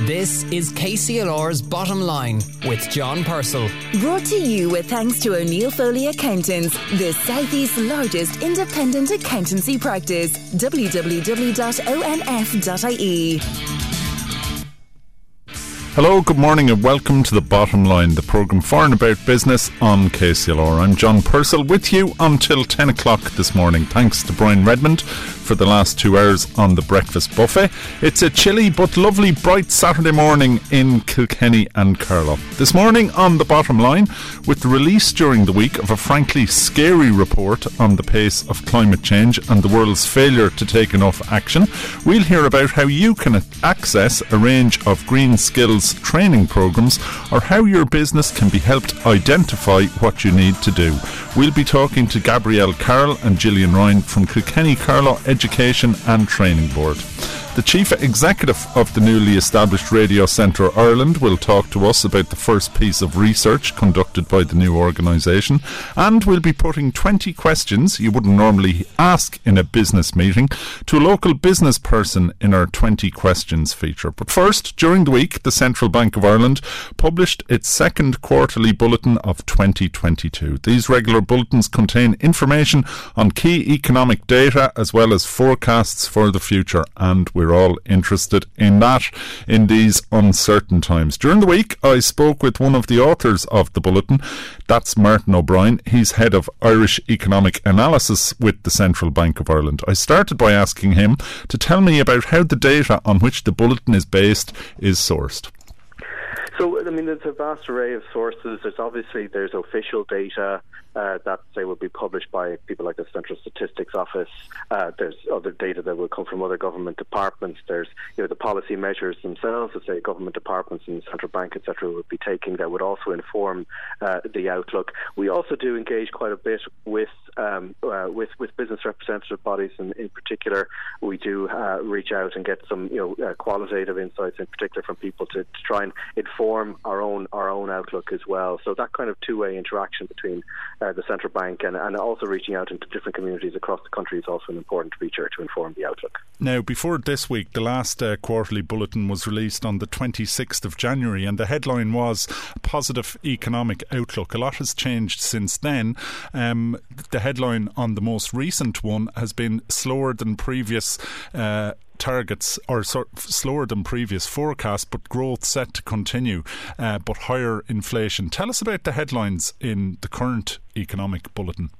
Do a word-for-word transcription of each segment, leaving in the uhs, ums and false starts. This is K C L R's Bottom Line with John Purcell. Brought to you with thanks to O'Neill Foley Accountants, the Southeast's largest independent accountancy practice. w w w dot o n f dot i e. Hello, good morning and welcome to The Bottom Line, the programme for and about business on K C L R. I'm John Purcell with you until ten o'clock this morning. Thanks to Brian Redmond for the last two hours on the breakfast buffet. It's a chilly but lovely bright Saturday morning in Kilkenny and Carlow. This morning on The Bottom Line, with the release during the week of a frankly scary report on the pace of climate change and the world's failure to take enough action, we'll hear about how you can access a range of green skills training programs, or how your business can be helped identify what you need to do. We'll be talking to Gabrielle Carroll and Gillian Ryan from Kilkenny Carlow Education and Training Board. The Chief Executive of the newly established Radio Centre Ireland will talk to us about the first piece of research conducted by the new organisation, and we'll be putting twenty questions you wouldn't normally ask in a business meeting to a local business person in our twenty questions feature. But first, during the week, the Central Bank of Ireland published its second quarterly bulletin of twenty twenty-two. These regular bulletins contain information on key economic data as well as forecasts for the future, and we're We're all interested in that in these uncertain times. During the week, I spoke with one of the authors of the bulletin. That's Martin O'Brien. He's head of Irish Economic Analysis with the Central Bank of Ireland. I started by asking him to tell me about how the data on which the bulletin is based is sourced. So, I mean, there's a vast array of sources. There's obviously, there's official data uh, that, say, will be published by people like the Central Statistics Office. Uh, there's other data that will come from other government departments. There's, you know, the policy measures themselves that, say, government departments and the Central Bank, et cetera, would be taking that would also inform uh, the outlook. We also do engage quite a bit with um, uh, with, with business representative bodies, and in particular, we do uh, reach out and get some, you know, uh, qualitative insights, in particular from people to, to try and inform our own our own outlook as well. So that kind of two-way interaction between uh, the Central Bank and, and also reaching out into different communities across the country is also an important feature to inform the outlook. Now, before this week, the last uh, quarterly bulletin was released on the twenty-sixth of January, and the headline was Positive Economic Outlook. A lot has changed since then. Um, the headline on the most recent one has been slower than previous uh targets are sort of slower than previous forecasts, but growth set to continue, uh, but higher inflation. Tell us about the headlines in the current economic bulletin.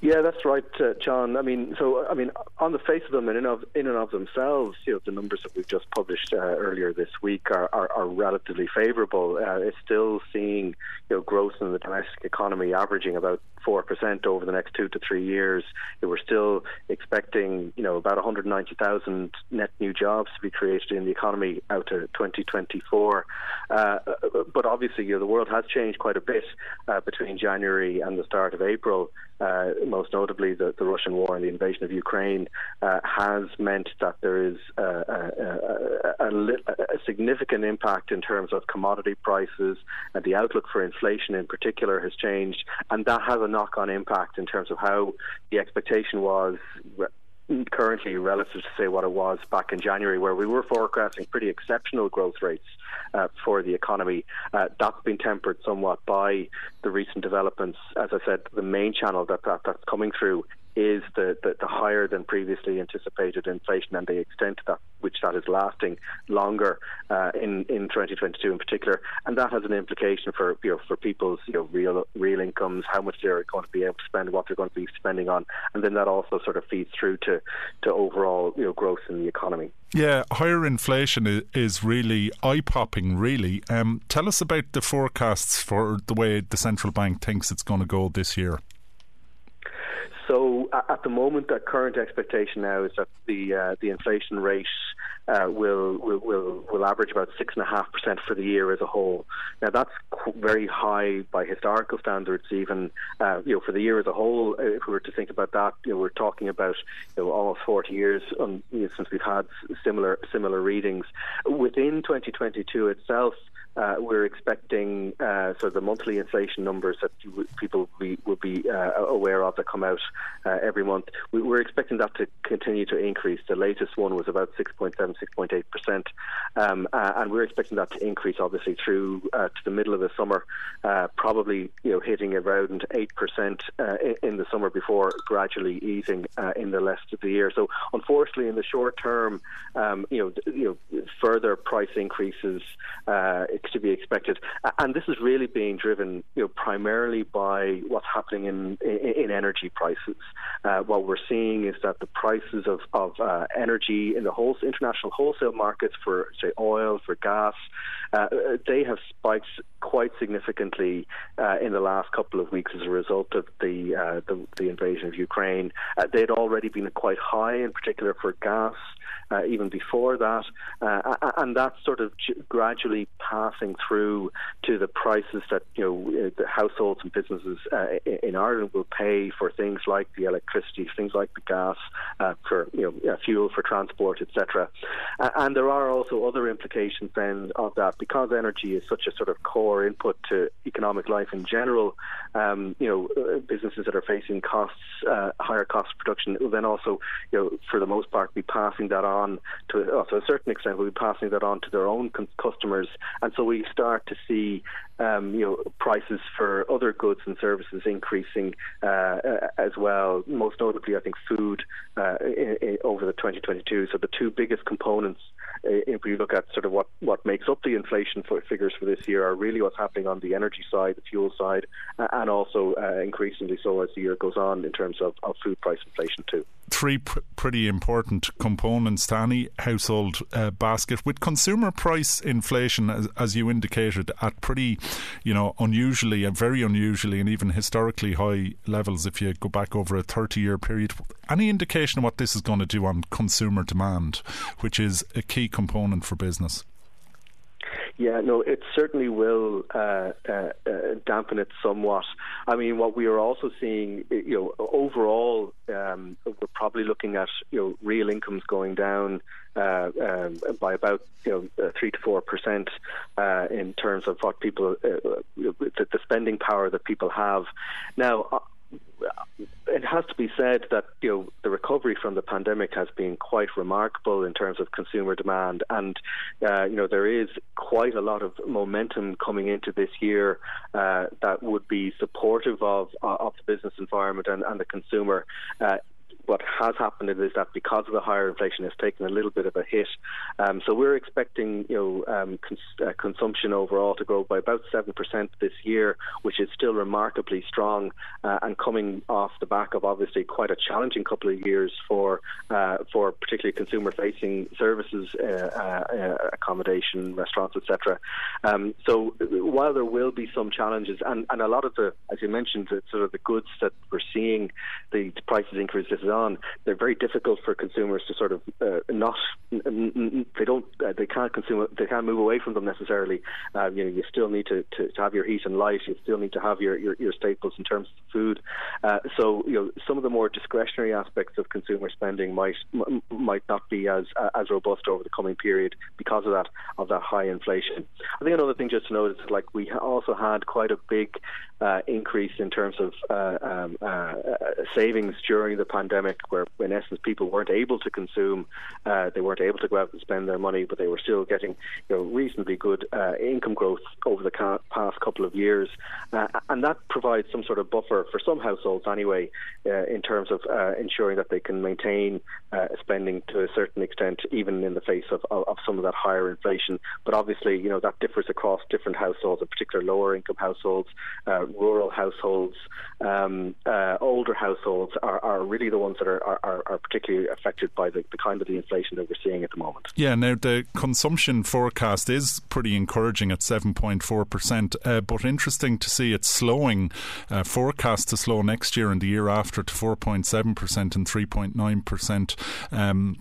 Yeah, that's right, uh, John. I mean, so I mean, on the face of them and in, of, in and of themselves, you know, the numbers that we've just published uh, earlier this week are, are, are relatively favourable. Uh, it's still seeing, you know, growth in the domestic economy averaging about four percent over the next two to three years. We're still expecting, you know, about one hundred ninety thousand net new jobs to be created in the economy out to twenty twenty-four. Uh, but obviously, you know, the world has changed quite a bit uh, between January and the start of April. Uh, most notably, the, the Russian war and the invasion of Ukraine uh, has meant that there is a, a, a, a significant impact in terms of commodity prices, and the outlook for inflation in particular has changed, and that has a knock-on impact in terms of how the expectation was re- currently relative to, say, what it was back in January, where we were forecasting pretty exceptional growth rates uh, for the economy. Uh, that's been tempered somewhat by the recent developments. As I said, the main channel that, that that's coming through is the, the, the higher than previously anticipated inflation and the extent to that which that is lasting longer uh, in in twenty twenty-two in particular, and that has an implication for, you know, for people's, you know, real real incomes, how much they're going to be able to spend, what they're going to be spending on, and then that also sort of feeds through to to overall, you know, growth in the economy. Yeah, higher inflation is really eye-popping, really. Um, tell us about the forecasts for the way the central bank thinks it's going to go this year. So at the moment, the current expectation now is that the uh, the inflation rate uh, will, will will will average about six and a half percent for the year as a whole. Now that's very high by historical standards. Even uh, you know, for the year as a whole, if we were to think about that, you know, we're talking about, you know, almost forty years on, you know, since we've had similar similar readings. Within twenty twenty-two itself, Uh, we're expecting uh, so the monthly inflation numbers that people be, will be uh, aware of that come out uh, every month. We, we're expecting that to continue to increase. The latest one was about six point seven, six point eight percent, um, uh, and we're expecting that to increase, obviously, through uh, to the middle of the summer, uh, probably you know hitting around eight percent uh, in, in the summer before gradually easing uh, in the rest of the year. So, unfortunately, in the short term, um, you know, you know, further price increases uh, to be expected, and this is really being driven, you know, primarily by what's happening in in, in energy prices. Uh, what we're seeing is that the prices of of uh, energy in the whole international wholesale markets for, say, oil, for gas, uh, they have spiked quite significantly uh, in the last couple of weeks as a result of the uh, the, the invasion of Ukraine. Uh, they had already been quite high, in particular for gas, uh, even before that, uh, and that's sort of gradually passing through to the prices that you know the households and businesses uh, in Ireland will pay for things like the electricity, things like the gas, uh, for you know fuel for transport, et cetera. Uh, and there are also other implications then of that, because energy is such a sort of core input to economic life in general. Um, you know, businesses that are facing costs, uh, higher cost of production, will then also, you know, for the most part, be passing that on to, oh, to a certain extent, will be passing that on to their own con- customers, and so we start to see um, you know prices for other goods and services increasing uh, as well. Most notably, I think, food uh, in, in, over the twenty twenty-two. So the two biggest components, if we look at sort of what, what makes up the inflation for figures for this year, are really what's happening on the energy side, the fuel side, uh, and also uh, increasingly so as the year goes on in terms of, of food price inflation too. Three pr- pretty important components to any household uh, basket, with consumer price inflation, as, as you indicated, at pretty, you know, unusually, and very unusually, and even historically high levels if you go back over a thirty-year period. Any indication of what this is going to do on consumer demand, which is a key component for business? Yeah, no, it certainly will uh, uh, dampen it somewhat. I mean, what we are also seeing, you know, overall, um, we're probably looking at, you know, real incomes going down uh, um, by about, you know, three to four percent uh, in terms of what people, uh, the spending power that people have now. Uh, It has to be said that you know the recovery from the pandemic has been quite remarkable in terms of consumer demand, and uh, you know there is quite a lot of momentum coming into this year uh, that would be supportive of of the business environment and, and the consumer. Uh, What has happened is that because of the higher inflation, it's taken a little bit of a hit. Um, so we're expecting, you know, um, cons- uh, consumption overall to grow by about seven percent this year, which is still remarkably strong uh, and coming off the back of obviously quite a challenging couple of years for uh, for particularly consumer-facing services, uh, uh, accommodation, restaurants, et cetera. Um, so while there will be some challenges, and, and a lot of the, as you mentioned, the, sort of the goods that we're seeing, the, the prices increase. This is on, they're very difficult for consumers to sort of uh, not. They don't. Uh, they can't consume. They can't move away from them necessarily. Uh, you know, you still need to, to, to have your heat and light. You still need to have your, your, your staples in terms of food. Uh, so you know, some of the more discretionary aspects of consumer spending might m- might not be as as robust over the coming period because of that of that high inflation. I think another thing just to note is that, like, we also had quite a big uh, increase in terms of uh, um, uh, savings during the pandemic, where in essence people weren't able to consume, uh, they weren't able to go out and spend their money, but they were still getting, you know, reasonably good uh, income growth over the ca- past couple of years, uh, and that provides some sort of buffer for some households anyway, uh, in terms of uh, ensuring that they can maintain uh, spending to a certain extent, even in the face of, of, of some of that higher inflation. But obviously, you know, that differs across different households, in particular lower income households, uh, rural households, um, uh, older households are, are really the ones that are, are, are particularly affected by the, the kind of the inflation that we're seeing at the moment. Yeah, now the consumption forecast is pretty encouraging at seven point four percent, uh, but interesting to see it slowing, uh, forecast to slow next year and the year after to four point seven percent and three point nine percent um,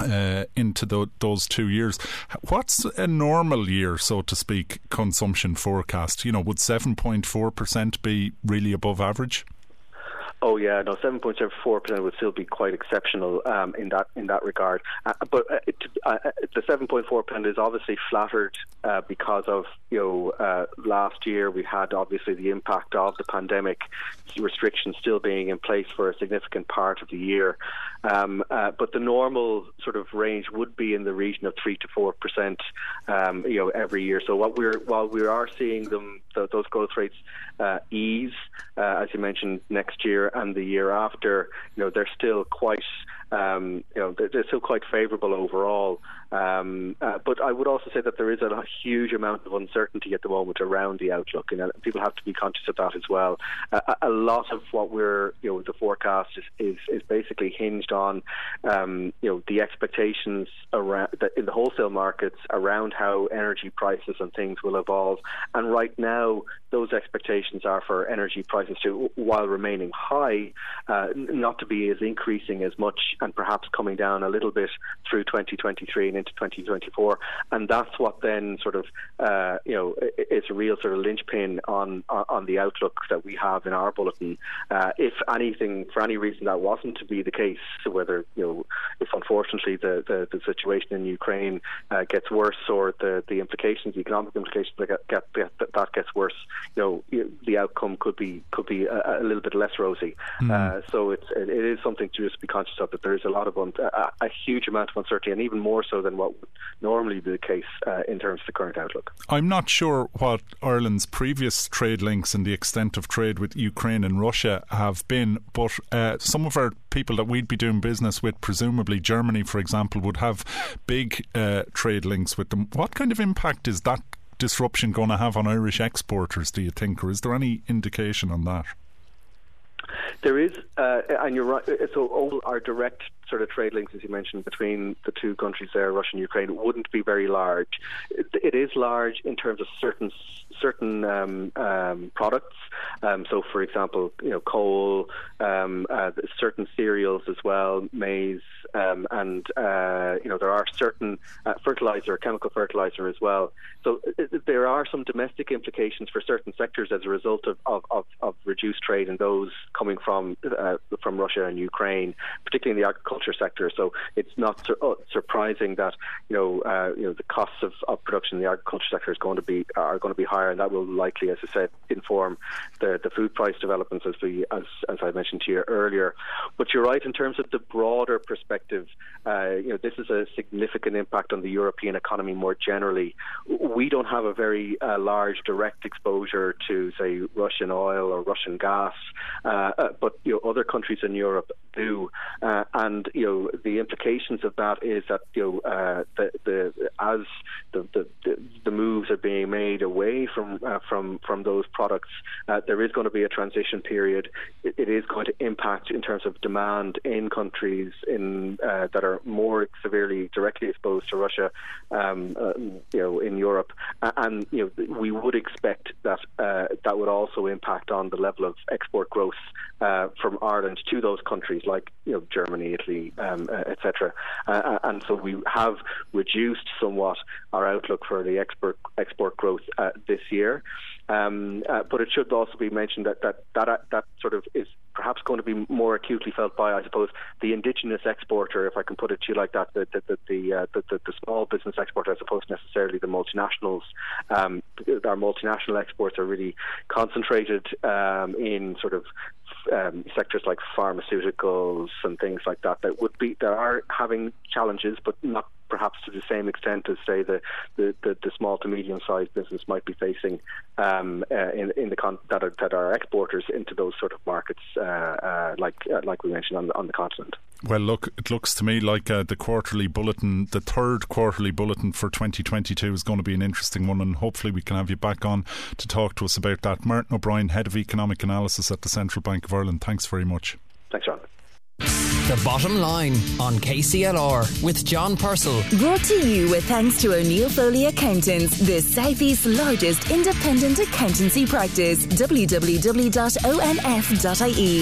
uh, into the, those two years. What's a normal year, so to speak, consumption forecast? You know, would seven point four percent be really above average? Oh yeah, no, seven point seven four percent would still be quite exceptional um, in that in that regard. Uh, but uh, it, uh, the seven point four percent is obviously flattered uh, because of you know uh, last year we had obviously the impact of the pandemic, restrictions still being in place for a significant part of the year. Um, uh, but the normal sort of range would be in the region of three to four percent, um, you know, every year. So what we're while we are seeing them th- those growth rates uh, ease, uh, as you mentioned, next year and the year after, you know, they're still quite, um, you know, they're, they're still quite favourable overall. Um, uh, but I would also say that there is a, a huge amount of uncertainty at the moment around the outlook, and you know, people have to be conscious of that as well. Uh, a lot of what we're, you know, the forecast is, is, is basically hinged on, um, you know, the expectations around the, in the wholesale markets around how energy prices and things will evolve. And right now, those expectations are for energy prices to, while remaining high, uh, not to be as increasing as much, and perhaps coming down a little bit through twenty twenty-three and into twenty twenty-four, and that's what then sort of uh, you know it's a real sort of linchpin on on the outlook that we have in our bulletin. Uh, if anything, for any reason that wasn't to be the case, so whether you know if unfortunately the the, the situation in Ukraine uh, gets worse, or the the implications, the economic implications that get, get, that gets worse, you know the outcome could be could be a, a little bit less rosy. Mm. Uh, so it's it is something to just be conscious of, that there is a lot of un- a, a huge amount of uncertainty, and even more so than what would normally be the case uh, in terms of the current outlook. I'm not sure what Ireland's previous trade links and the extent of trade with Ukraine and Russia have been, but uh, some of our people that we'd be doing business with, presumably Germany, for example, would have big uh, trade links with them. What kind of impact is that disruption going to have on Irish exporters, do you think, or is there any indication on that? There is, uh, and you're right, so all our direct sort of trade links, as you mentioned, between the two countries there, Russia and Ukraine, wouldn't be very large. It, it is large in terms of certain certain um, um, products. Um, so, for example, you know, coal, um, uh, certain cereals as well, maize, um, and uh, you know, there are certain uh, fertilizer, chemical fertilizer as well. So it, there are some domestic implications for certain sectors as a result of of, of, of reduced trade and those coming from uh, from Russia and Ukraine, particularly in the agriculture sector. So it's not sur- uh, surprising that you know uh, you know the costs of, of production in the agriculture sector is going to be are going to be higher, and that will likely, as I said, inform the, the food price developments as we as, as I mentioned to you earlier. But you're right in terms of the broader perspective. Uh, you know this is a significant impact on the European economy more generally. We don't have a very uh, large direct exposure to, say, Russian oil or Russian gas, uh, uh, but you know other countries in Europe do, uh, and And, you know, the implications of that is that, you know, uh, the, the, as the, the, the moves are being made away from uh, from from those products, uh, there is going to be a transition period. It, it is going to impact in terms of demand in countries in uh, that are more severely directly exposed to Russia, um, uh, you know, in Europe. And, you know, we would expect that uh, that would also impact on the level of export growth uh, from Ireland to those countries like, you know, Germany, Italy, Um, uh, et cetera. Uh, and so we have reduced somewhat our outlook for the export export growth uh, this year. Um, uh, but it should also be mentioned that that, that uh, that sort of is perhaps going to be more acutely felt by, I suppose, the indigenous exporter, if I can put it to you like that, the the the, the, uh, the, the, the small business exporter, as opposed to necessarily the multinationals. Um, our multinational exports are really concentrated um, in sort of Um, sectors like pharmaceuticals and things like that that would be that are having challenges, but not perhaps to the same extent as, say, the the, the, the small to medium-sized business might be facing um, uh, in in the con- that are that are exporters into those sort of markets, uh, uh, like uh, like we mentioned on the, on the continent. Well, look, it looks to me like uh, the quarterly bulletin, the third quarterly bulletin for twenty twenty-two, is going to be an interesting one, and hopefully we can have you back on to talk to us about that. Martin O'Brien, Head of Economic Analysis at the Central Bank of Ireland. Thanks very much. Thanks, John. The Bottom Line on K C L R with John Purcell. Brought to you with thanks to O'Neill Foley Accountants, the Southeast's largest independent accountancy practice. w w w dot o n f dot i e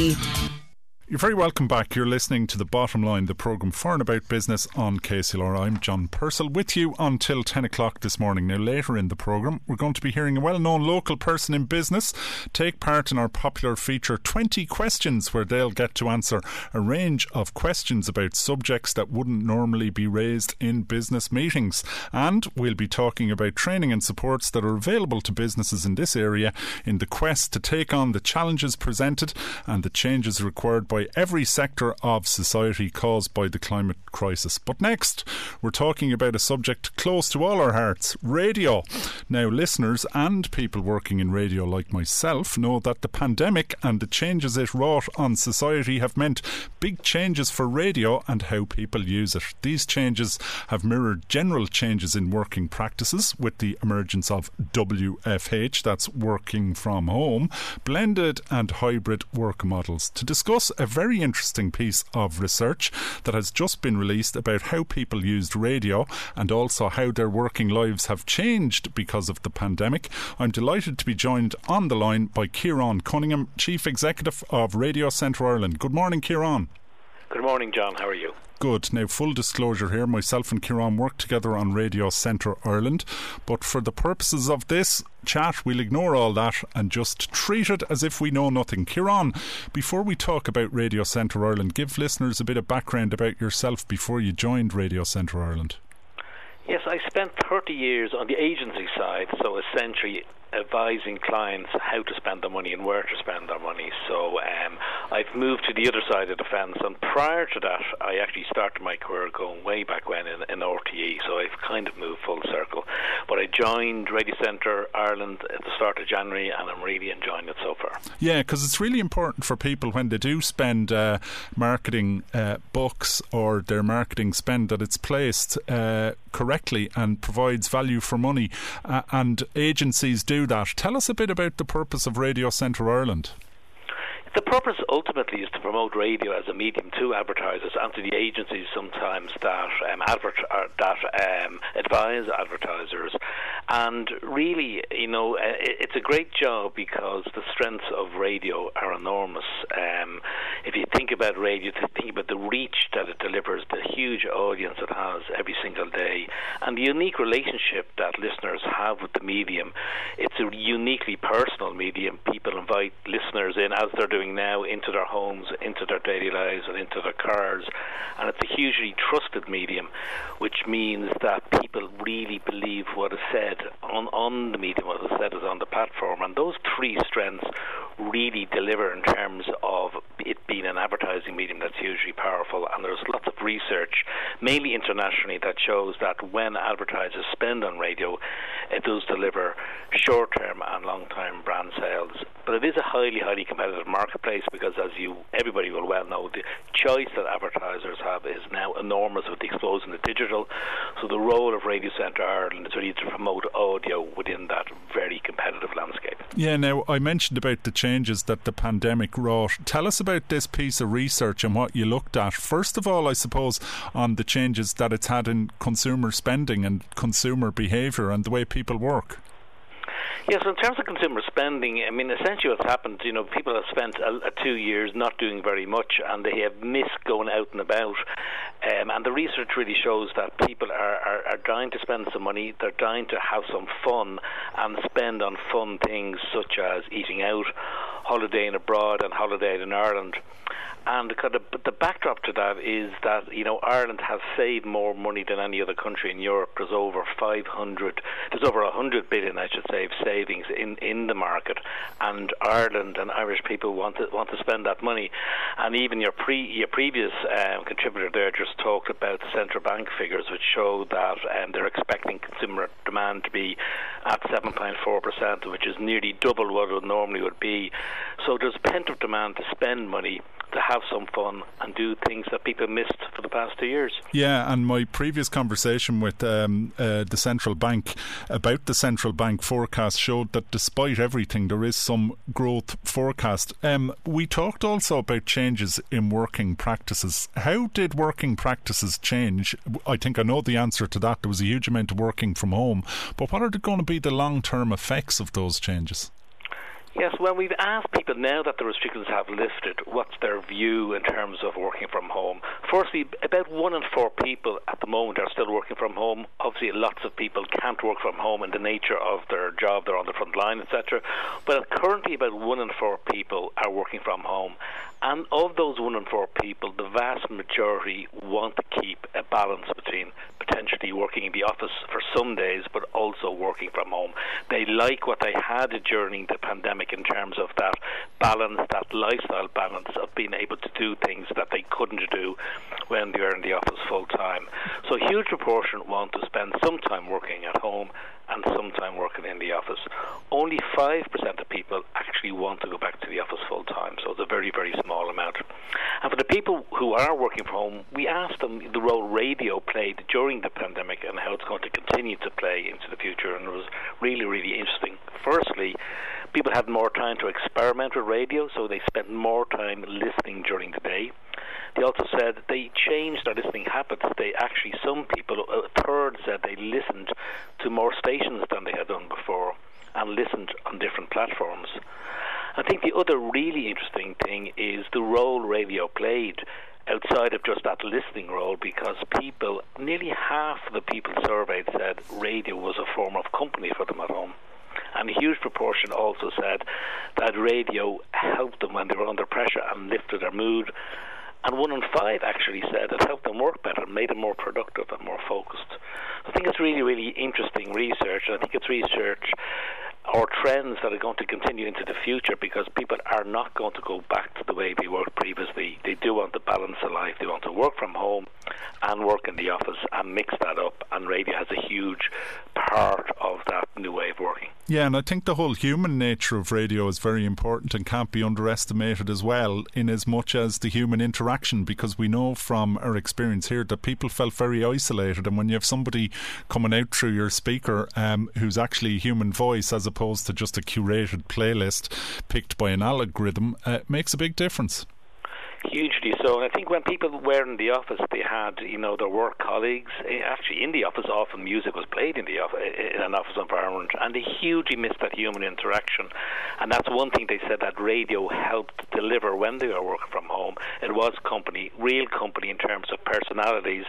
You're very welcome back. You're listening to The Bottom Line, the programme for and about business on K C L R. I'm John Purcell with you until ten o'clock this morning. Now, later in the programme, we're going to be hearing a well-known local person in business take part in our popular feature, twenty questions, where they'll get to answer a range of questions about subjects that wouldn't normally be raised in business meetings. And we'll be talking about training and supports that are available to businesses in this area in the quest to take on the challenges presented and the changes required by by every sector of society caused by the climate crisis. But next, we're talking about a subject close to all our hearts, radio. Now, listeners and people working in radio like myself know that the pandemic and the changes it wrought on society have meant big changes for radio and how people use it. These changes have mirrored general changes in working practices with the emergence of W F H, that's working from home, blended and hybrid work models. To discuss a very interesting piece of research that has just been released about how people used radio and also how their working lives have changed because of the pandemic, I'm delighted to be joined on the line by Ciaran Cunningham, Chief Executive of Radio Centre Ireland. Good morning, Ciaran. Good morning, John. How are you? Good. Now, full disclosure here, myself and Ciaran work together on Radio Centre Ireland, but for the purposes of this chat, we'll ignore all that and just treat it as if we know nothing. Ciaran, before we talk about Radio Centre Ireland, give listeners a bit of background about yourself before you joined Radio Centre Ireland. Yes, I spent thirty years on the agency side, so essentially advising clients how to spend their money and where to spend their money. So um, I've moved to the other side of the fence, and prior to that, I actually started my career going way back when in, in R T E, so I've kind of moved full circle. But I joined Radio Centre Ireland at the start of January, and I'm really enjoying it so far. Yeah, because it's really important for people when they do spend uh, marketing uh, bucks or their marketing spend that it's placed uh, correctly and provides value for money, uh, and agencies do that. Tell us a bit about the purpose of Radio Centre Ireland. The purpose ultimately is to promote radio as a medium to advertisers and to the agencies sometimes that um, advert that um, advise advertisers. And really, you know, it's a great job because the strengths of radio are enormous. Um, if you think about radio, think about the reach that it delivers, the huge audience it has every single day, and the unique relationship that listeners have with the medium. It's a uniquely personal medium. People invite listeners in, as they're doing now, into their homes, into their daily lives and into their cars, and it's a hugely trusted medium, which means that people really believe what is said on, on the medium, what is said is on the platform, and those three strengths really deliver in terms of it being an advertising medium that's hugely powerful. And there's lots of research, mainly internationally, that shows that when advertisers spend on radio, it does deliver short-term and long-term brand sales. But it is a highly, highly competitive marketplace because, as you everybody will well know, the choice that advertisers have is now enormous with the explosion of digital. So the role of Radio Centre Ireland is really to promote audio within that very competitive landscape. Yeah, now, I mentioned about the changes that the pandemic wrought. Tell us about this piece of research and what you looked at. First of all, I suppose, on the changes that it's had in consumer spending and consumer behaviour and the way people work. Yes, in terms of consumer spending, I mean, essentially what's happened, you know, people have spent a, a two years not doing very much, and they have missed going out and about. Um, and the research really shows that people are, are, are dying to spend some money, they're dying to have some fun and spend on fun things such as eating out, holidaying abroad and holidaying in Ireland. And the, the backdrop to that is that, you know, Ireland has saved more money than any other country in Europe. There's over five hundred, there's over one hundred billion, I should say, of savings in, in the market. And Ireland and Irish people want to, want to spend that money. And even your pre your previous um, contributor there just talked about the central bank figures, which show that um, they're expecting consumer demand to be at seven point four percent, which is nearly double what it normally would be. So there's pent-up demand to spend money, to have some fun and do things that people missed for the past two years. Yeah, and my previous conversation with um, uh, the Central Bank about the Central Bank forecast showed that despite everything, there is some growth forecast. Um, we talked also about changes in working practices. How did working practices change? I think I know the answer to that. There was a huge amount of working from home. But what are going to be the long-term effects of those changes? Yes, well, we've asked people now that the restrictions have lifted, what's their view in terms of working from home. Firstly, about one in four people at the moment are still working from home. Obviously, lots of people can't work from home in the nature of their job, they're on the front line, et cetera. But currently, about one in four people are working from home. And of those one in four people, the vast majority want to keep a balance between potentially working in the office for some days, but also working from home. They like what they had during the pandemic in terms of that balance, that lifestyle balance of being able to do things that they couldn't do when they were in the office full time. So a huge proportion want to spend some time working at home and some time working in the office. Only five percent of people actually want to go back to the office full time, so it's a very, very small amount. And for the people who are working from home, we asked them the role radio played during the pandemic and how it's going to continue to play into the future, and it was really, really interesting. Firstly, people had more time to experiment with radio, so they spent more time listening during the day. They also said they changed their listening habits. They actually, some people, a third said they listened to more stations than they had done before and listened on different platforms. I think the other really interesting thing is the role radio played outside of just that listening role, because people, nearly half of the people surveyed said radio was a form of company for them at home. And a huge proportion also said that radio helped them when they were under pressure and lifted their mood. And one in five actually said it helped them work better, made them more productive and more focused. I think it's really, really interesting research. And I think it's research or trends that are going to continue into the future, because people are not going to go back to the way they worked previously. They do want to balance their life. They want to work from home and work in the office and mix that up. And radio has a huge part of that new way of working. Yeah, and I think the whole human nature of radio is very important and can't be underestimated as well, in as much as the human interaction, because we know from our experience here that people felt very isolated. And when you have somebody coming out through your speaker um, who's actually a human voice as a opposed to just a curated playlist picked by an algorithm, uh, makes a big difference. Hugely so. And I think when people were in the office, they had, you know, their work colleagues. Actually, in the office, often music was played in the office, in an office environment, and they hugely missed that human interaction. And that's one thing they said that radio helped deliver when they were working from home. It was company, real company, in terms of personalities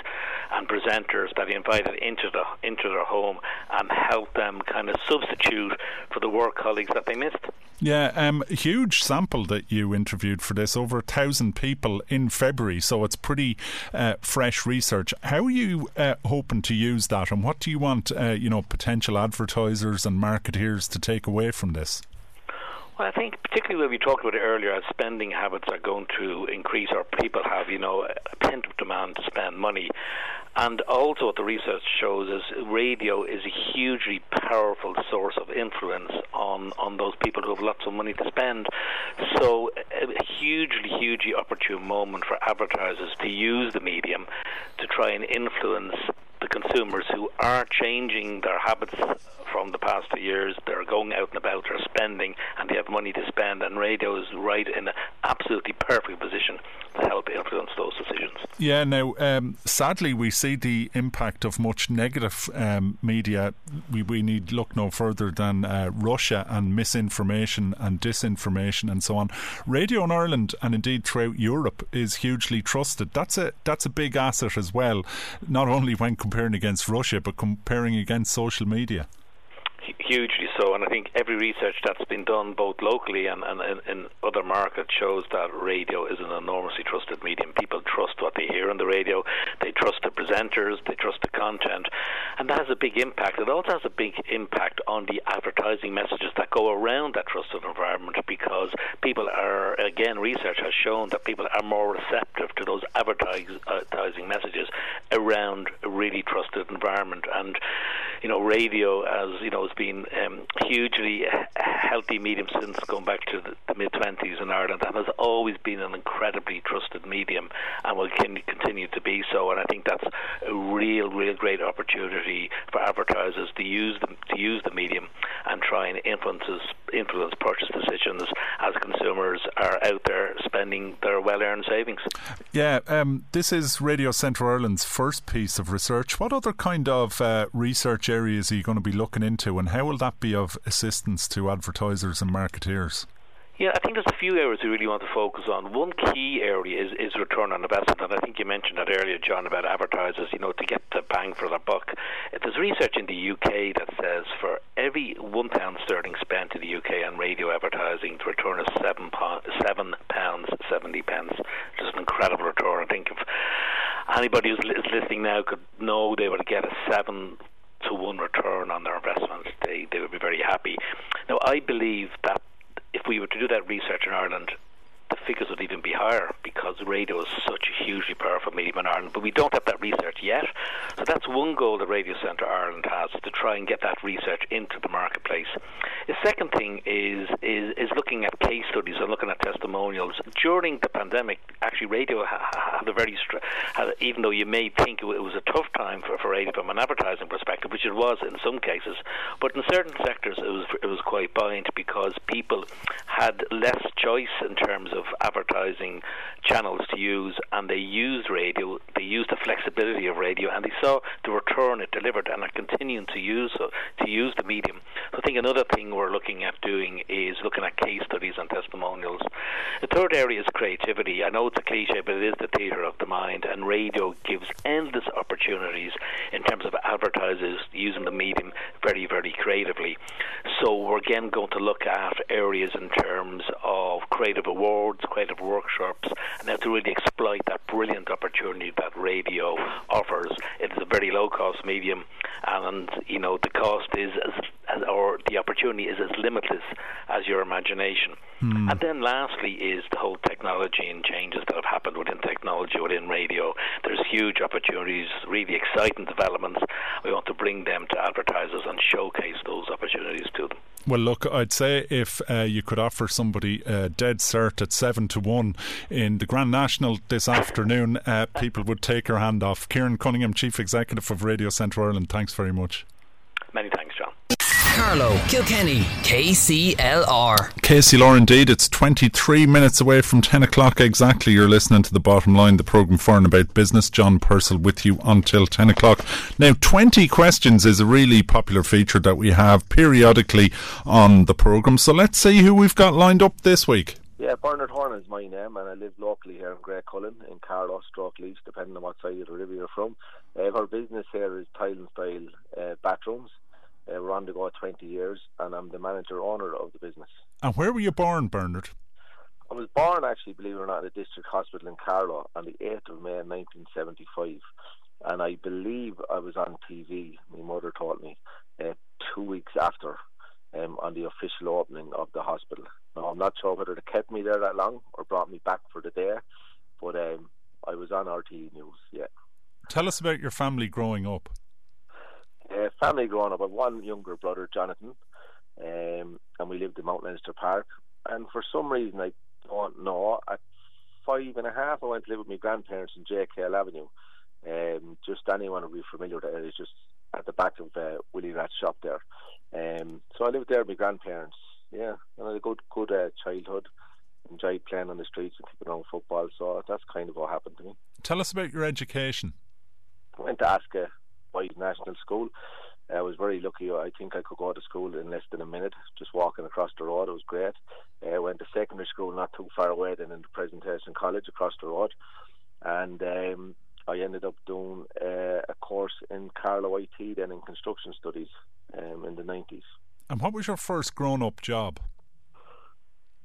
and presenters that they invited into the into their home and helped them kind of substitute for the work colleagues that they missed. Yeah, um, huge sample that you interviewed for this, over a thousand people. people in February, so it's pretty uh, fresh research. How are you uh, hoping to use that, and what do you want uh, you know, potential advertisers and marketeers to take away from this? Well, I think particularly when we talked about it earlier, as spending habits are going to increase, or people have, you know, a pent-up demand to spend money. And also what the research shows is radio is a hugely powerful source of influence on, on those people who have lots of money to spend. So a hugely, hugely opportune moment for advertisers to use the medium to try and influence the consumers who are changing their habits from the past two years. They're going out and about, they're spending, and they have money to spend, and radio is right in an absolutely perfect position to help influence those decisions. Yeah, now, um, sadly, we see the impact of much negative um, media. We, we need look no further than uh, Russia and misinformation and disinformation and so on. Radio in Ireland, and indeed throughout Europe, is hugely trusted. That's a, that's a big asset as well, not only when comparing against Russia, but comparing against social media. Hugely so, and I think every research that's been done both locally and, and, and in other markets shows that radio is an enormously trusted medium. People trust what they hear on the radio, they trust the presenters, they trust the content, and that has a big impact. It also has a big impact on the advertising messages that go around that trusted environment, because people are, again, research has shown that people are more receptive to those advertising messages around a really trusted environment. And, you know, radio, as you know, has been um, hugely a healthy medium since going back to the, the mid-twenties in Ireland, and has always been an incredibly trusted medium and will continue to be so. And I think that's a real, real great opportunity for advertisers to use them, to use the medium and try and influence, influence purchase decisions as consumers are out there spending their well-earned savings. Yeah, um, this is Radio Centre Ireland's first piece of research. What other kind of uh, research areas are you going to be looking into, and how will that be of assistance to advertisers and marketeers? Yeah, I think there's a few areas we really want to focus on. One key area is, is return on investment, and I think you mentioned that earlier, John, about advertisers, you know, to get the bang for their buck. There's research in the U K that says for every one pound sterling spent in the U K on radio advertising, the return is seven pounds, seven pounds seventy pence. Just an incredible return. I think if anybody who's listening now could know they would get a seven to one return on their investments, they they would be very happy. Now, I believe that if we were to do that research in Ireland, the figures would even be higher, because radio is such a hugely powerful medium in Ireland. But we don't have that research yet. So that's one goal that Radio Centre Ireland has, to try and get that research into the marketplace. The second thing is is, is looking at case studies and looking at testimonials. During the pandemic, actually, radio had a very, had, even though you may think it was a tough time for, for radio from an advertising perspective, which it was in some cases, but in certain sectors it was it was quite buoyant, because people had less choice in terms of advertising channels to use, and they used radio, they used the flexibility of radio, and they saw the return it delivered, and are continuing to use to use the medium. So I think another thing we're looking at doing is looking at case studies and testimonials. The third area is creativity. I know it's a cliche, but it is the theatre of the mind, and radio gives endless opportunities in terms of advertisers using the medium very, very creatively. So we're again going to look at areas in terms of creative awards, creative workshops, and how to really exploit that brilliant opportunity that radio offers. It is a very low-cost medium, and you know the cost is, as, or the opportunity is as limitless as your imagination. Mm. And then lastly is the whole technology and changes that have happened within technology, within radio. There's huge opportunities, really exciting developments. We want to bring them to advertisers and showcase those opportunities to them. Well, look, I'd say if uh, you could offer somebody a dead cert at seven to one in the Grand National this afternoon, uh, people would take her hand off. Ciaran Cunningham, Chief Executive of Radio Centre Ireland, thanks very much. Many thanks, John. Carlow, Kilkenny, K C L R. K C L R indeed, it's twenty-three minutes away from ten o'clock exactly. You're listening to The Bottom Line, the programme for and about business. John Purcell with you until ten o'clock. Now, twenty questions is a really popular feature that we have periodically on the programme. So let's see who we've got lined up this week. Yeah, Bernard Horohan is my name, and I live locally here in Graiguecullen, in Carlow, Stroke Leash, depending on what side of the river you're from. Uh, our business here is Tile and Style uh, bathrooms. Uh, we're on the go twenty years, and I'm the manager owner of the business. And where were you born, Bernard? I was born, actually, believe it or not, at a district hospital in Carlow on the eighth of May nineteen seventy-five, and I believe I was on T V, my mother told me, uh, two weeks after um, on the official opening of the hospital. Now, I'm not sure whether they kept me there that long or brought me back for the day, but um, I was on R T E News, yeah. Tell us about your family growing up. Uh, family growing up, I have one younger brother, Jonathan, um, and we lived in Mount Leinster Park. And for some reason, I don't know, at five and a half, I went to live with my grandparents in J K L Avenue. Um, just anyone who would be familiar with it, it's just at the back of uh, Willie Rat's shop there. Um, so I lived there with my grandparents. Yeah, and I had a good, good uh, childhood. Enjoyed playing on the streets and keeping on football. So that's kind of what happened to me. Tell us about your education. I went to Aska White National School. I was very lucky. I think I could go to school in less than a minute, just walking across the road. It was great. I went to secondary school not too far away, then in the Presentation College across the road, and um, I ended up doing uh, a course in Carlow I T then in construction studies um, in the nineties. And what was your first grown-up job?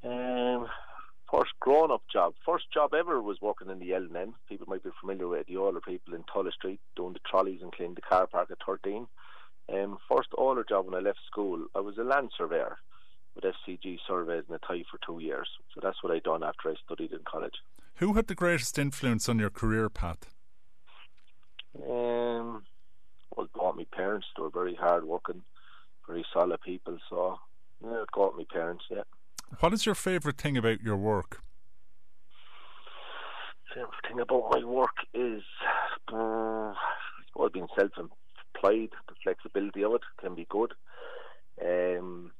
Um, first grown-up job first job ever was working in the L and N. People might be familiar with it, the older people in Tulla Street, doing the trolleys and cleaning the car park at thirteen. Um, first older job when I left school, I was a land surveyor with F C G surveys in the Tye for two years, so that's what I done after I studied in college. Who had the greatest influence on your career path? Um, well, both my parents. They were very hard working, very solid people, so yeah, it got my parents, yeah. What is your favourite thing about your work? Favourite thing about my work is, uh, well, being self-employed. The flexibility of it can be good. Um,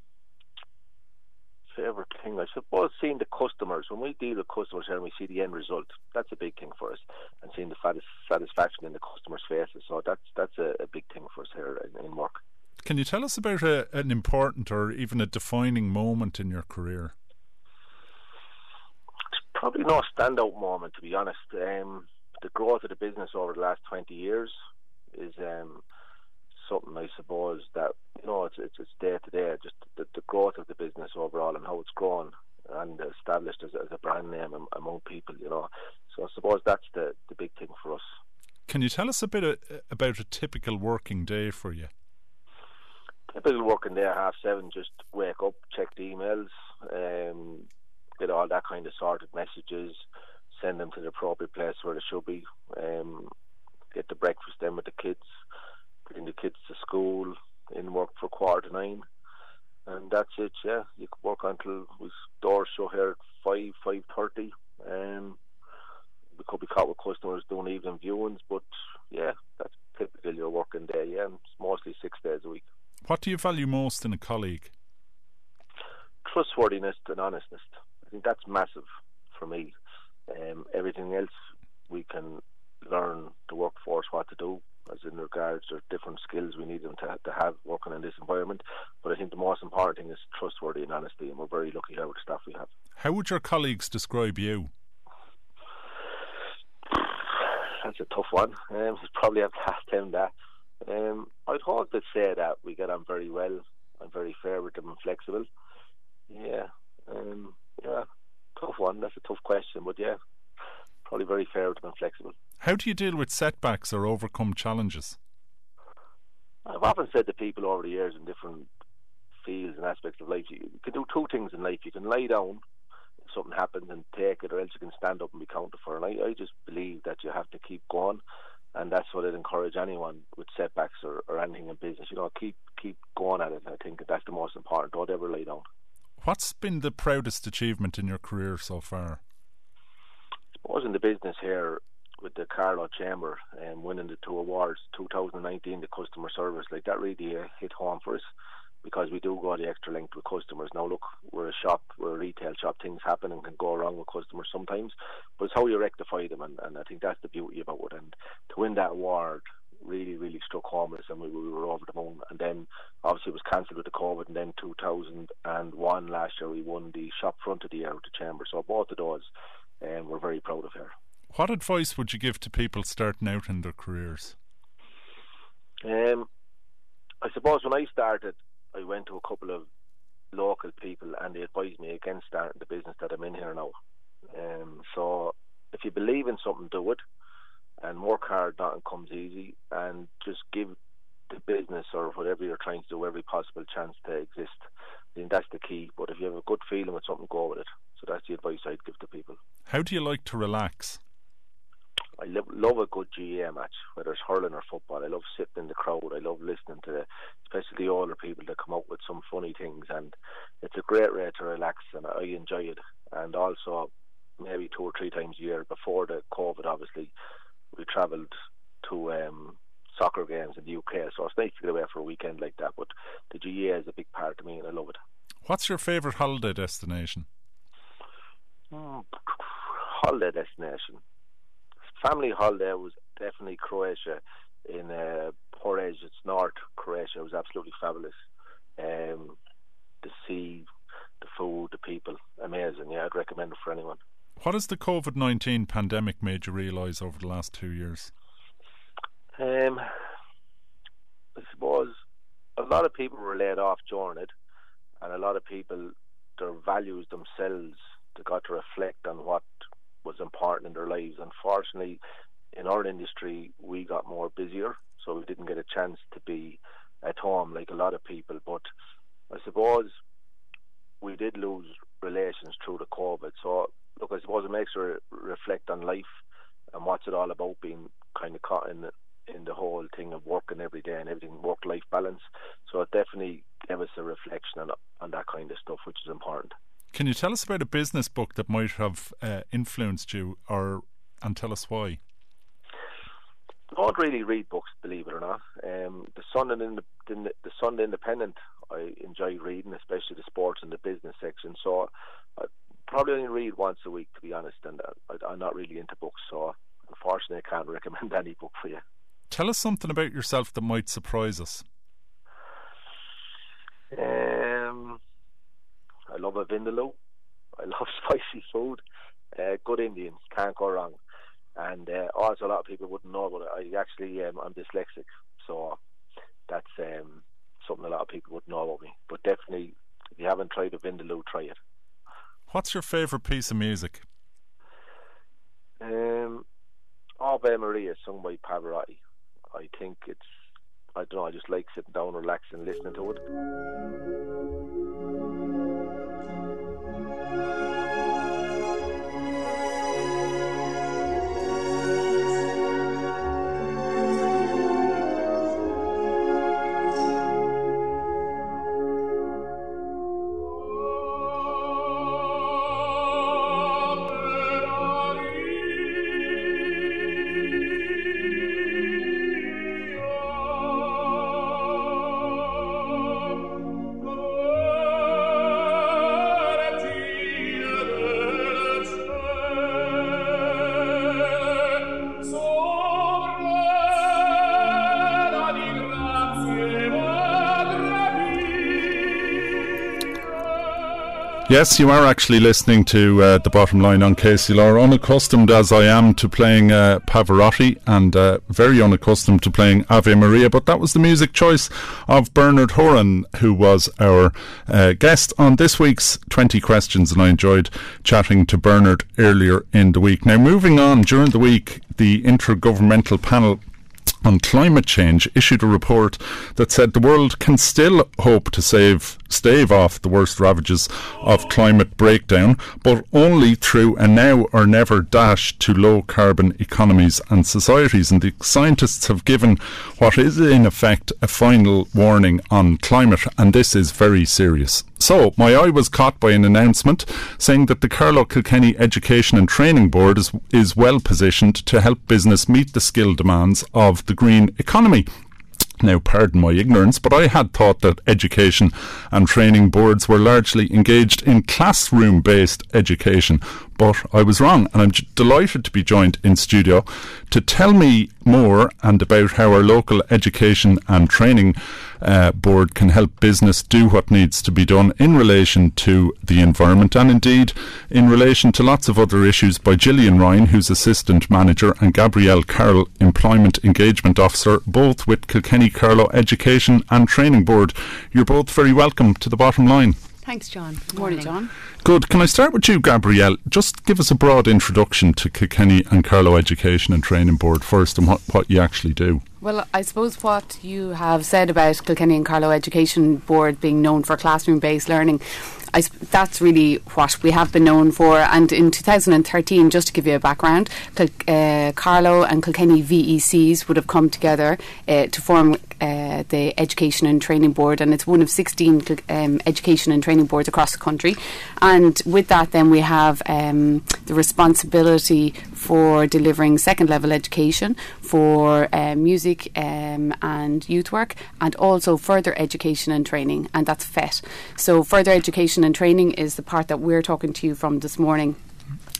favourite thing, I suppose, seeing the customers. When we deal with customers and we see the end result, that's a big thing for us, and seeing the fatis- satisfaction in the customers' faces. So that's that's a, a big thing for us here in, in work. Can you tell us about a, an important or even a defining moment in your career? It's probably no standout moment, to be honest. Um, the growth of the business over the last twenty years is um, something, I suppose, that, you know, it's it's, it's day to day, just the, the growth of the business overall and how it's grown and established as, as a brand name among people, you know. So I suppose that's the, the big thing for us. Can you tell us a bit of, about a typical working day for you? A bit of working there, half seven, just wake up, check the emails, um, get all that kind of sorted, messages, send them to the appropriate place where they should be, um, get the breakfast then with the kids, bring the kids to school, in work for quarter to nine, and that's it, yeah. You could work until we doors shut here at five, five thirty, um, we could be caught with customers doing evening viewings, but yeah, that's typically your working day, yeah, and it's mostly six days a week. What do you value most in a colleague? Trustworthiness and honestness. I think that's massive for me. Um, everything else we can learn the workforce what to do, as in regards to different skills we need them to, to have working in this environment. But I think the most important thing is trustworthy and honesty, and we're very lucky here with the staff we have. How would your colleagues describe you? That's a tough one. Um, probably have to ask them that. Um, I'd hope to say that we get on very well. I'm very fair with them and flexible. Yeah, um, yeah, tough one. That's a tough question, but yeah, probably very fair with them and flexible. How do you deal with setbacks or overcome challenges? I've often said to people over the years in different fields and aspects of life, you can do two things in life. You can lie down if something happens and take it, or else you can stand up and be counted for. And I, I just believe that you have to keep going. And that's what I'd encourage anyone with setbacks or, or anything in business. You know, keep keep going at it. I think that's the most important. Don't ever lay down. What's been the proudest achievement in your career so far? I suppose in the business here with the Carlow Chamber and um, winning the two awards, two thousand nineteen, the customer service, like that really uh, hit home for us, because we do go the extra length with customers. Now look, we're a shop, we're a retail shop, things happen and can go wrong with customers sometimes, but it's how you rectify them, and, and I think that's the beauty about it. And to win that award really, really struck home with us, and we, we were over the moon. And then obviously it was cancelled with the COVID, and then two thousand one last year we won the shop front of the year with the Chamber, so both of those um, we're very proud of here. What advice would you give to people starting out in their careers? Um, I suppose when I started I went to a couple of local people and they advised me against starting the business that I'm in here now. Um, so if you believe in something, do it, and work hard, nothing comes easy, and just give the business or whatever you're trying to do every possible chance to exist. I think that's the key. But if you have a good feeling with something, go with it. So that's the advice I'd give to people. How do you like to relax? I love, love a good G A A match, whether it's hurling or football. I love sitting in the crowd. I love listening to the, especially the older people that come out with some funny things, and it's a great way to relax, and I enjoy it. And also maybe two or three times a year before the COVID, obviously, we travelled to um, soccer games in the U K, so it's nice to get away for a weekend like that, but the G A A is a big part of me and I love it. What's your favourite holiday destination? Mm, holiday destination? Family holiday was definitely Croatia, in uh, Poreč. It's north Croatia. It was absolutely fabulous. Um, the sea, the food, the people, amazing. Yeah, I'd recommend it for anyone. What has the COVID nineteen pandemic made you realise over the last two years? Um, I suppose a lot of people were laid off during it, and a lot of people, their values themselves, they got to reflect on what was important in their lives. Unfortunately, in our industry, we got more busier, so we didn't get a chance to be at home like a lot of people. But I suppose we did lose relations through the COVID. So, look, I suppose it makes you re- reflect on life and what's it all about, being kind of caught in the, in the whole thing of working every day and everything, work-life balance. So it definitely gave us a reflection on, on that kind of stuff, which is important. Can you tell us about a business book that might have uh, influenced you, or and tell us why? I don't really read books, believe it or not. Um, the Sun and in the, the, the Sun and Independent, I enjoy reading, especially the sports and the business section. So I probably only read once a week, to be honest, and I, I'm not really into books, so unfortunately I can't recommend any book for you. Tell us something about yourself that might surprise us. Um, I love a vindaloo. I love spicy food. Uh, good Indian, can't go wrong. And uh, also, a lot of people wouldn't know, but I actually um, I'm dyslexic, so that's um, something a lot of people wouldn't know about me. But definitely, if you haven't tried a vindaloo, try it. What's your favourite piece of music? Um, Ave Maria, sung by Pavarotti. I think it's, I don't know, I just like sitting down, relaxing, listening to it. Yes, you are actually listening to uh, The Bottom Line on K C L R, unaccustomed as I am to playing uh, Pavarotti and uh, very unaccustomed to playing Ave Maria, but that was the music choice of Bernard Horohan, who was our uh, guest on this week's twenty Questions, and I enjoyed chatting to Bernard earlier in the week. Now, moving on, during the week, the Intergovernmental Panel on Climate Change issued a report that said the world can still hope to save stave off the worst ravages of climate breakdown, but only through a now or never dash to low carbon economies and societies. And the scientists have given what is in effect a final warning on climate, and this is very serious. So, my eye was caught by an announcement saying that the Carlow Kilkenny Education and Training Board is, is well positioned to help business meet the skill demands of the green economy. Now, pardon my ignorance, but I had thought that education and training boards were largely engaged in classroom-based education, but I was wrong, and I'm j- delighted to be joined in studio to tell me more and about how our local education and training uh, board can help business do what needs to be done in relation to the environment and indeed in relation to lots of other issues, by Gillian Ryan, who's assistant manager, and Gabrielle Carroll, employment engagement officer, both with Kilkenny Carlow Education and Training Board. You're both very welcome to The Bottom Line. Thanks, John. Good morning, John. Good. Can I start with you, Gabrielle? Just give us a broad introduction to Kilkenny and Carlow Education and Training Board first, and what, what you actually do. Well, I suppose what you have said about Kilkenny and Carlow Education Board being known for classroom-based learning, I sp- that's really what we have been known for. And in two thousand thirteen, just to give you a background, Kil- uh, Carlow and Kilkenny V E Cs would have come together uh, to form uh, the Education and Training Board, and it's one of sixteen um, education and training boards across the country. And with that, then we have um, the responsibility for delivering second level education for uh, music um, and youth work, and also further education and training, and that's F E T. So further education and training is the part that we're talking to you from this morning.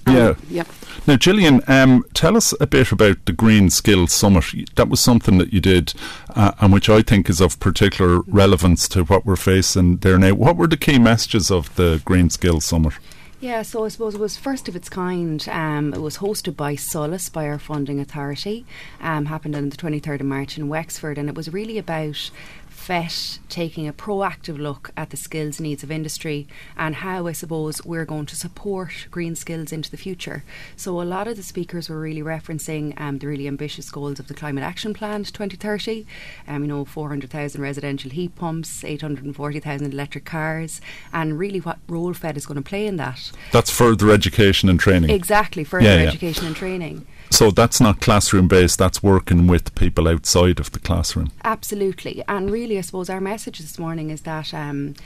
Yeah. Um, yep. Now, Gillian, um, tell us a bit about the Green Skills Summit. That was something that you did uh, and which I think is of particular relevance to what we're facing there now. What were the key messages of the Green Skills Summit? Yeah, so I suppose it was first of its kind. Um, it was hosted by Solas, by our funding authority. Um, happened on the twenty-third of March in Wexford, and it was really about F E T taking a proactive look at the skills needs of industry and how, I suppose, we're going to support green skills into the future. So a lot of the speakers were really referencing um, the really ambitious goals of the Climate Action Plan to twenty thirty. Um, you know, four hundred thousand residential heat pumps, eight hundred forty thousand electric cars, and really what role F E T is going to play in that. That's further education and training. Exactly, further yeah, yeah. education and training. So that's not classroom based, that's working with people outside of the classroom. Absolutely. And really, I suppose our message this morning is that um,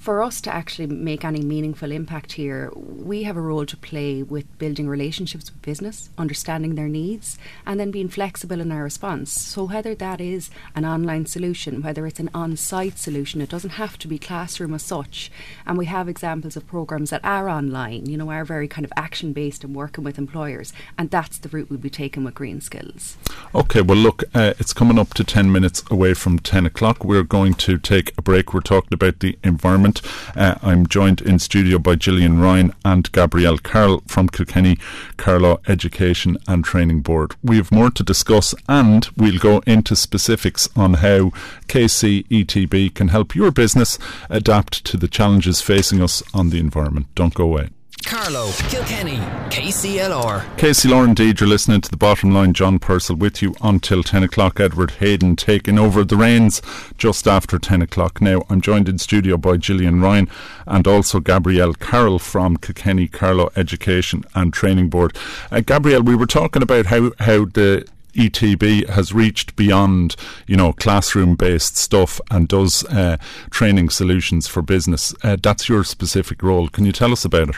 for us to actually make any meaningful impact here, we have a role to play with building relationships with business, understanding their needs, and then being flexible in our response. So whether that is an online solution, whether it's an on-site solution, it doesn't have to be classroom as such. And we have examples of programmes that are online, you know, are very kind of action-based and working with employers. And that's the route we'll be taking with Green Skills. OK, well, look, uh, it's coming up to ten minutes away from ten o'clock. We're going to take a break. We're talking about the environment. Uh, I'm joined in studio by Gillian Ryan and Gabrielle Carroll from Kilkenny Carlow Education and Training Board. We have more to discuss, and we'll go into specifics on how K C E T B can help your business adapt to the challenges facing us on the environment. Don't go away. Carlow, Kilkenny, K C L R. K C L R indeed, you're listening to The Bottom Line. John Purcell with you until ten o'clock. Edward Hayden taking over the reins just after ten o'clock now. I'm joined in studio by Gillian Ryan and also Gabrielle Carroll from Kilkenny Carlow Education and Training Board. Uh, Gabrielle, we were talking about how, how the E T B has reached beyond, you know, classroom-based stuff and does uh, training solutions for business. Uh, that's your specific role. Can you tell us about it?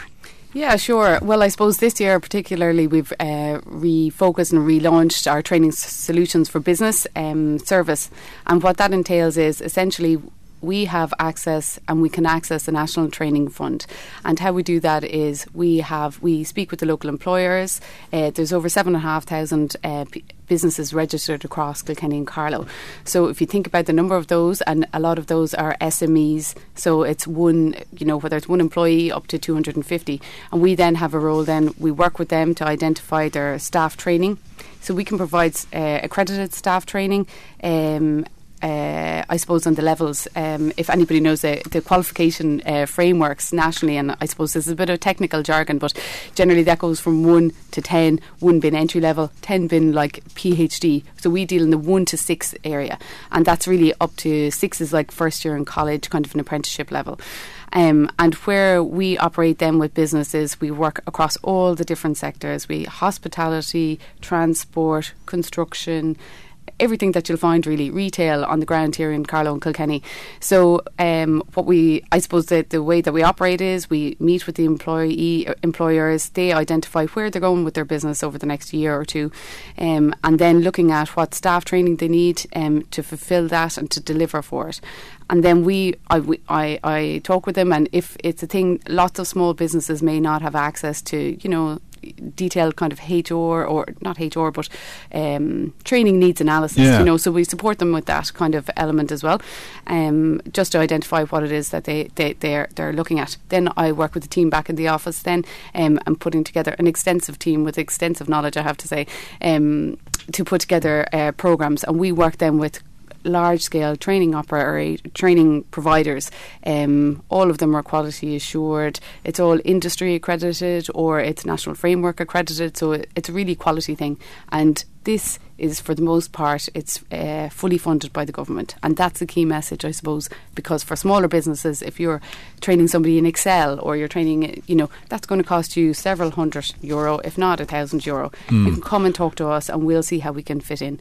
Yeah, sure. Well, I suppose this year particularly we've uh, refocused and relaunched our Training S- Solutions for Business um, service. And what that entails is essentially we have access and we can access the National Training Fund. And how we do that is we have we speak with the local employers. Uh, there's over seven thousand five hundred uh, p- businesses registered across Kilkenny and Carlow. So if you think about the number of those, and a lot of those are S M Es, so it's one, you know, whether it's one employee up to two hundred fifty. And we then have a role then, we work with them to identify their staff training. So we can provide uh, accredited staff training, um, Uh, I suppose on the levels, um, if anybody knows the, the qualification uh, frameworks nationally, and I suppose this is a bit of technical jargon, but generally that goes from one to ten, one being entry level, ten being like PhD. So we deal in the one to six area, and that's really up to six is like first year in college, kind of an apprenticeship level. Um, and where we operate then with businesses, we work across all the different sectors. We hospitality, transport, construction, everything that you'll find really retail on the ground here in Carlow and Kilkenny. So um, what we, I suppose that the way that we operate is we meet with the employee employers, they identify where they're going with their business over the next year or two, um, and then looking at what staff training they need um, to fulfil that and to deliver for it. And then we, I, we I, I talk with them, and if it's a thing, lots of small businesses may not have access to, you know, detailed kind of H R or not H R but um, training needs analysis, yeah. You know, so we support them with that kind of element as well, um, just to identify what it is that they, they, they're they're looking at. Then I work with the team back in the office then, um, and putting together an extensive team with extensive knowledge, I have to say, um, to put together uh, programmes, and we work then with large-scale training opera- training providers. Um, all of them are quality assured. It's all industry accredited or it's national framework accredited. So it, it's a really quality thing. And this is, for the most part, it's uh, fully funded by the government. And that's a key message, I suppose, because for smaller businesses, if you're training somebody in Excel or you're training, you know, that's going to cost you several hundred euro, if not a thousand euro. Mm. You can come and talk to us and we'll see how we can fit in.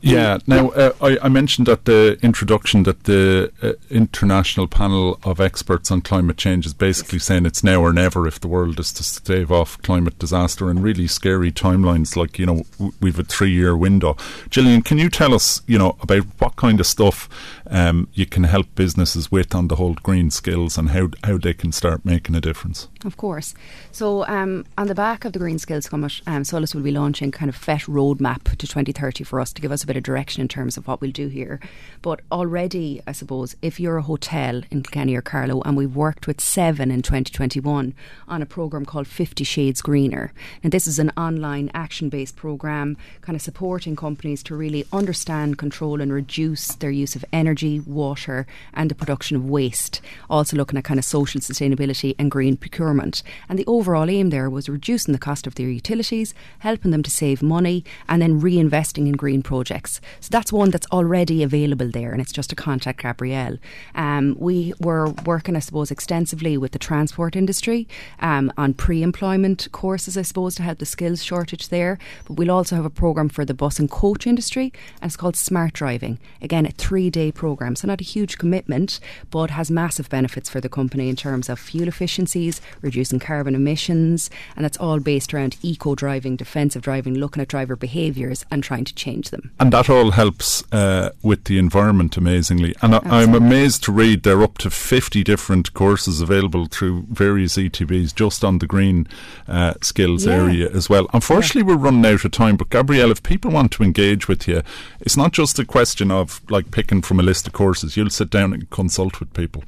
Yeah. Now, uh, I, I mentioned at the introduction that the uh, international panel of experts on climate change is basically saying it's now or never if the world is to stave off climate disaster, and really scary timelines. Like, you know, w- we've a three-year window. Gillian, can you tell us, you know, about what kind of stuff um, you can help businesses with on the whole green skills and how how they can start making a difference? Of course. So, um, on the back of the Green Skills Summit, um, Solas will be launching kind of F E T roadmap to twenty thirty for us to give us a bit of direction in terms of what we'll do here. But already, I suppose, if you're a hotel in Kilkenny or Carlow, and we've worked with Seven in twenty twenty-one on a programme called fifty Shades Greener. And this is an online action-based programme kind of supporting companies to really understand, control and reduce their use of energy, water and the production of waste. Also looking at kind of social sustainability and green procurement. And the overall aim there was reducing the cost of their utilities, helping them to save money and then reinvesting in green projects. So that's one that's already available there, and it's just to contact Gabrielle. Um, we were working, I suppose, extensively with the transport industry um, on pre-employment courses, I suppose, to help the skills shortage there. But we'll also have a programme for the bus and coach industry, and it's called Smart Driving. Again, a three-day programme programme. So not a huge commitment, but has massive benefits for the company in terms of fuel efficiencies, reducing carbon emissions, and that's all based around eco-driving, defensive driving, looking at driver behaviours and trying to change them. And that all helps uh, with the environment amazingly. And I, I'm amazed to read there are up to fifty different courses available through various E T Bs just on the green uh, skills yeah. area as well. Unfortunately, yeah. we're running out of time, but Gabrielle, if people want to engage with you, it's not just a question of like picking from a list of courses. You'll sit down and consult with people.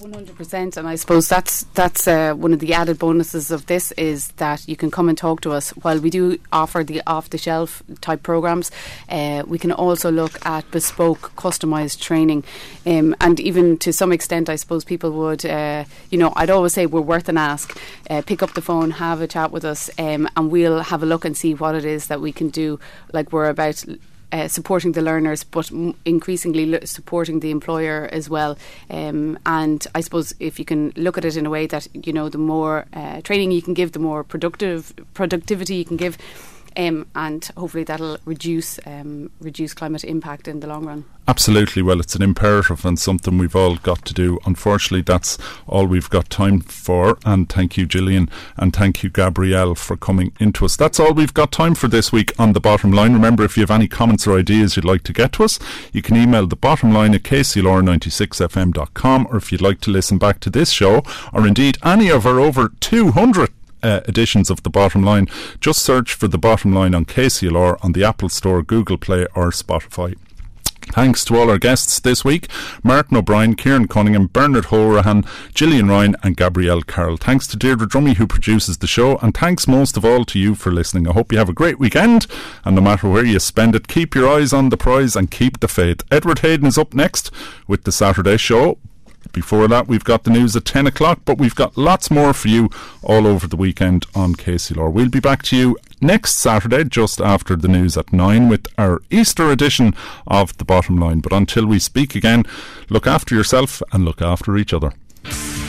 one hundred percent, and I suppose that's that's uh, one of the added bonuses of this is that you can come and talk to us. While we do offer the off-the-shelf type programmes, uh, we can also look at bespoke, customised training, um, and even to some extent, I suppose people would, uh, you know, I'd always say we're worth an ask. Uh, pick up the phone, have a chat with us, um, and we'll have a look and see what it is that we can do. Like we're about. Uh, supporting the learners, but m- increasingly lo- supporting the employer as well. Um, and I suppose if you can look at it in a way that, you know, the more uh, training you can give, the more productive productivity you can give. Um, and hopefully that'll reduce um, reduce climate impact in the long run. Absolutely. Well, it's an imperative and something we've all got to do. Unfortunately, that's all we've got time for. And thank you, Gillian, and thank you, Gabrielle, for coming into us. That's all we've got time for this week on The Bottom Line. Remember, if you have any comments or ideas you'd like to get to us, you can email thebottomline at k c l r ninety six f m dot com, or if you'd like to listen back to this show, or indeed any of our over two hundred Uh, editions of The Bottom Line, just search for The Bottom Line on K C L R on the Apple Store, Google Play or Spotify. Thanks to all our guests this week, Martin O'Brien, Ciaran Cunningham, Bernard Horohan, Gillian Ryan and Gabrielle Carroll. Thanks to Deirdre Dromey who produces the show, and thanks most of all to you for listening. I hope you have a great weekend, and no matter where you spend it, keep your eyes on the prize and keep the faith. Edward Hayden is up next with the Saturday show. Before that, we've got the news at ten o'clock, but we've got lots more for you all over the weekend on K C L R. We'll be back to you next Saturday, just after the news at nine, with our Easter edition of The Bottom Line. But until we speak again, look after yourself and look after each other.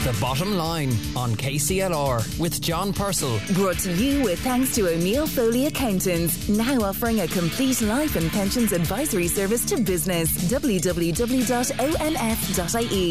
The Bottom Line on K C L R with John Purcell. Brought to you with thanks to O'Neill Foley Accountants, now offering a complete life and pensions advisory service to business. w w w dot o n f dot i e